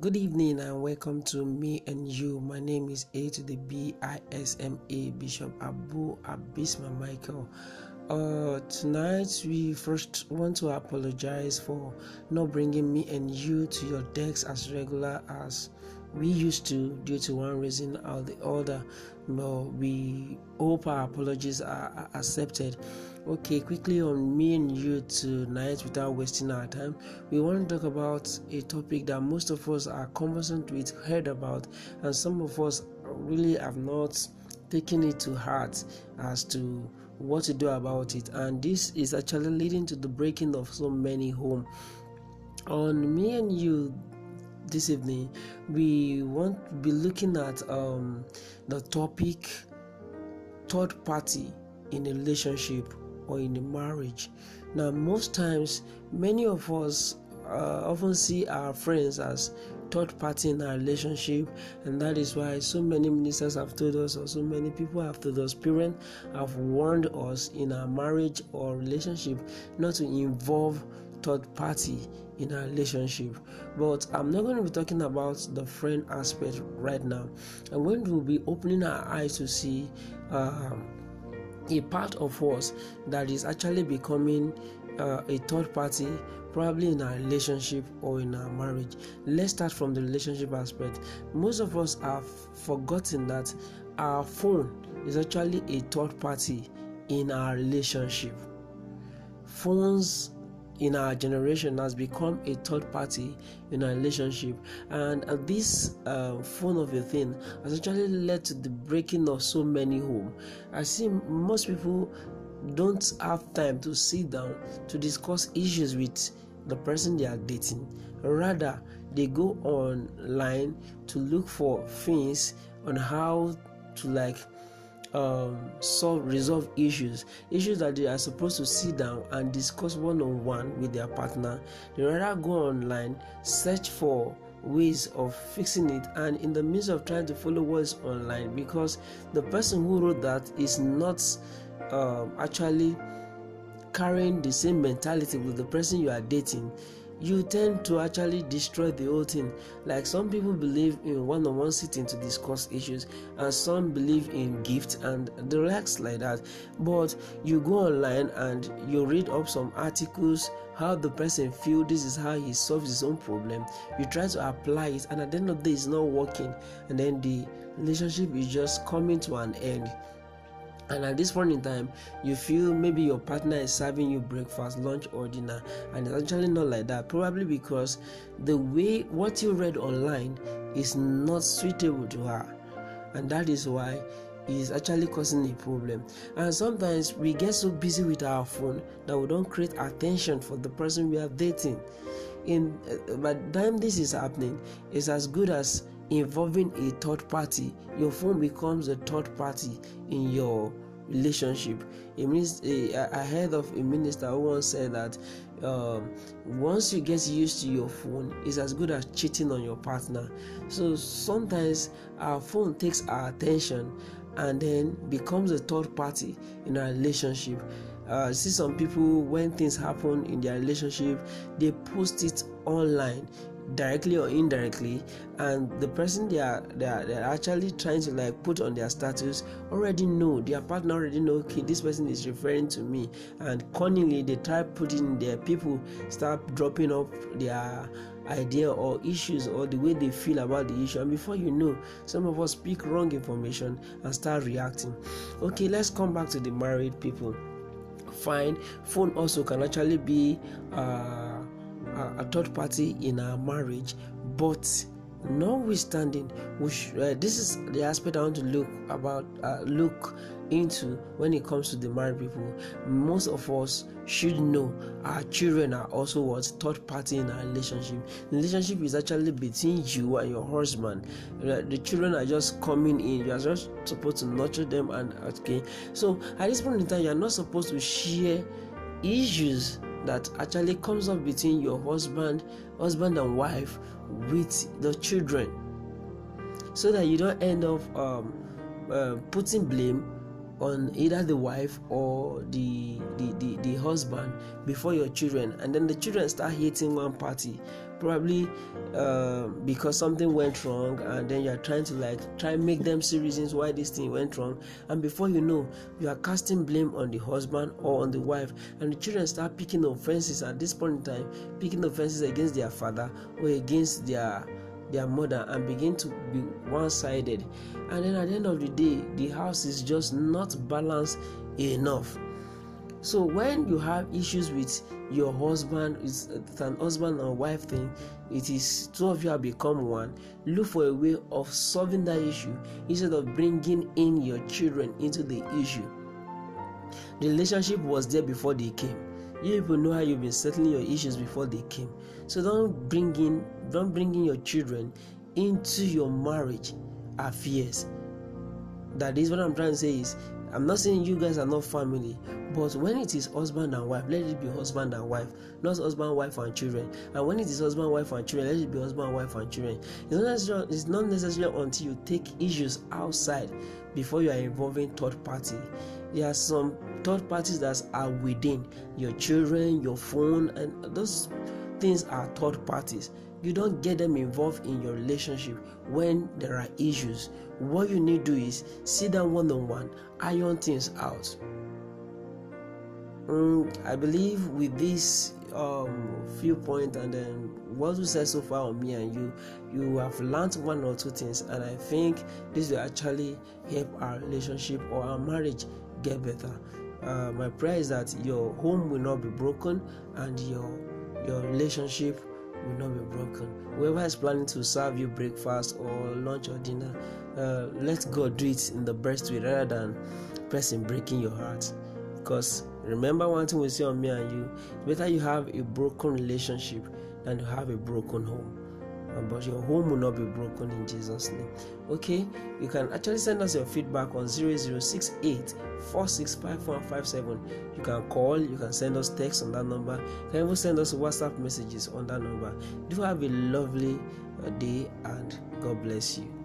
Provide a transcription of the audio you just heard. Good evening and welcome to Me and You. My name is A to the B-I-S-M-A, Bishop Abu Abisma Michael. Tonight we first want to apologize for not bringing Me and You to your decks as regular as we used to due to one reason or the other. No, we hope our apologies are accepted. Okay, quickly on Me and You tonight, without wasting our time, we want to talk about a topic that most of us are conversant with, heard about, and some of us really have not taken it to heart as to what to do about it. And this is actually leading to the breaking of so many homes. On Me and You this evening, we want to be looking at the topic third party in a relationship or in a marriage. Now, most times, many of us often see our friends as third party in our relationship, and that is why so many ministers have told us, or so many people have told us, parents have warned us in our marriage or relationship not to involve third party in our relationship. But I'm not going to be talking about the friend aspect right now. I'm going to be opening our eyes to see a part of us that is actually becoming a third party, probably in our relationship or in our marriage. Let's start from the relationship aspect. Most of us have forgotten that our phone is actually a third party in our relationship. Phones in our generation has become a third party in our relationship, and this phone of a thing has actually led to the breaking of so many homes. I see most people don't have time to sit down to discuss issues with the person they are dating. Rather, they go online to look for things on how to resolve issues that they are supposed to sit down and discuss one-on-one with their partner. They rather go online, search for ways of fixing it, and in the midst of trying to follow what's online, because the person who wrote that is not actually carrying the same mentality with the person you are dating, you tend to actually destroy the whole thing. Like, some people believe in one-on-one sitting to discuss issues, and some believe in gifts and the likes like that. But you go online and you read up some articles, how the person feels, this is how he solves his own problem. You try to apply it, and at the end of the day, it's not working. And then the relationship is just coming to an end. And at this point in time, you feel maybe your partner is serving you breakfast, lunch, or dinner, and it's actually not like that. Probably because the way what you read online is not suitable to her, and that is why is actually causing a problem. And sometimes we get so busy with our phone that we don't create attention for the person we are dating. By the time this is happening, it's as good as involving a third party. Your phone becomes a third party in your relationship. I heard of a minister who once said that once you get used to your phone, it's as good as cheating on your partner. So sometimes our phone takes our attention and then becomes a third party in our relationship. I see some people, when things happen in their relationship, they post it online, directly or indirectly, and the person they are actually trying to put on their status already know, their partner already know, okay, this person is referring to me, and cunningly they try putting their people start dropping up their idea or issues or the way they feel about the issue, and before you know, some of us speak wrong information and start reacting. Okay, let's come back to the married people. Fine, phone also can actually be a third party in our marriage, but notwithstanding, this is the aspect I want to look into when it comes to the married people. Most of us should know our children are also what third party in our relationship. The relationship is actually between you and your husband. The children are just coming in. You are just supposed to nurture them, and okay. So at this point in time, you are not supposed to share issues that actually comes up between your husband and wife with the children, so that you don't end up putting blame on either the wife or the husband before your children, and then the children start hating one party probably because something went wrong, and then you're trying to try and make them see reasons why this thing went wrong, and before you know, you are casting blame on the husband or on the wife, and the children start picking offenses at this point in time, picking offenses against their father or against their mother, and begin to be one-sided. And then at the end of the day, the house is just not balanced enough. So when you have issues with your husband, it's an husband and wife thing, it is two of you have become one. Look for a way of solving that issue instead of bringing in your children into the issue. The relationship was there before they came. You people know how you've been settling your issues before they came. So don't bring in your children into your marriage affairs. That is what I'm trying to say is, I'm not saying you guys are not family, but when it is husband and wife, let it be husband and wife, not husband, wife, and children. And when it is husband, wife, and children, let it be husband, wife, and children. It's not necessary until you take issues outside before you are involving third party. There are some third parties that are within your children, your phone, and those things are third parties. You don't get them involved in your relationship when there are issues. What you need to do is sit down one-on-one, iron things out. I believe with this few points and then what we said so far on me and you have learned one or two things, and I think this will actually help our relationship or our marriage get better. My prayer is that your home will not be broken and your relationship will not be broken. Whoever is planning to serve you breakfast or lunch or dinner, let God do it in the best way rather than breaking your heart. Because remember one thing we say on me and you, it's better you have a broken relationship than to have a broken home. But your home will not be broken in Jesus' name. Okay, you can actually send us your feedback on 0068-465157. You can call, you can send us text on that number, you can even send us WhatsApp messages on that number. Do have a lovely day and God bless you.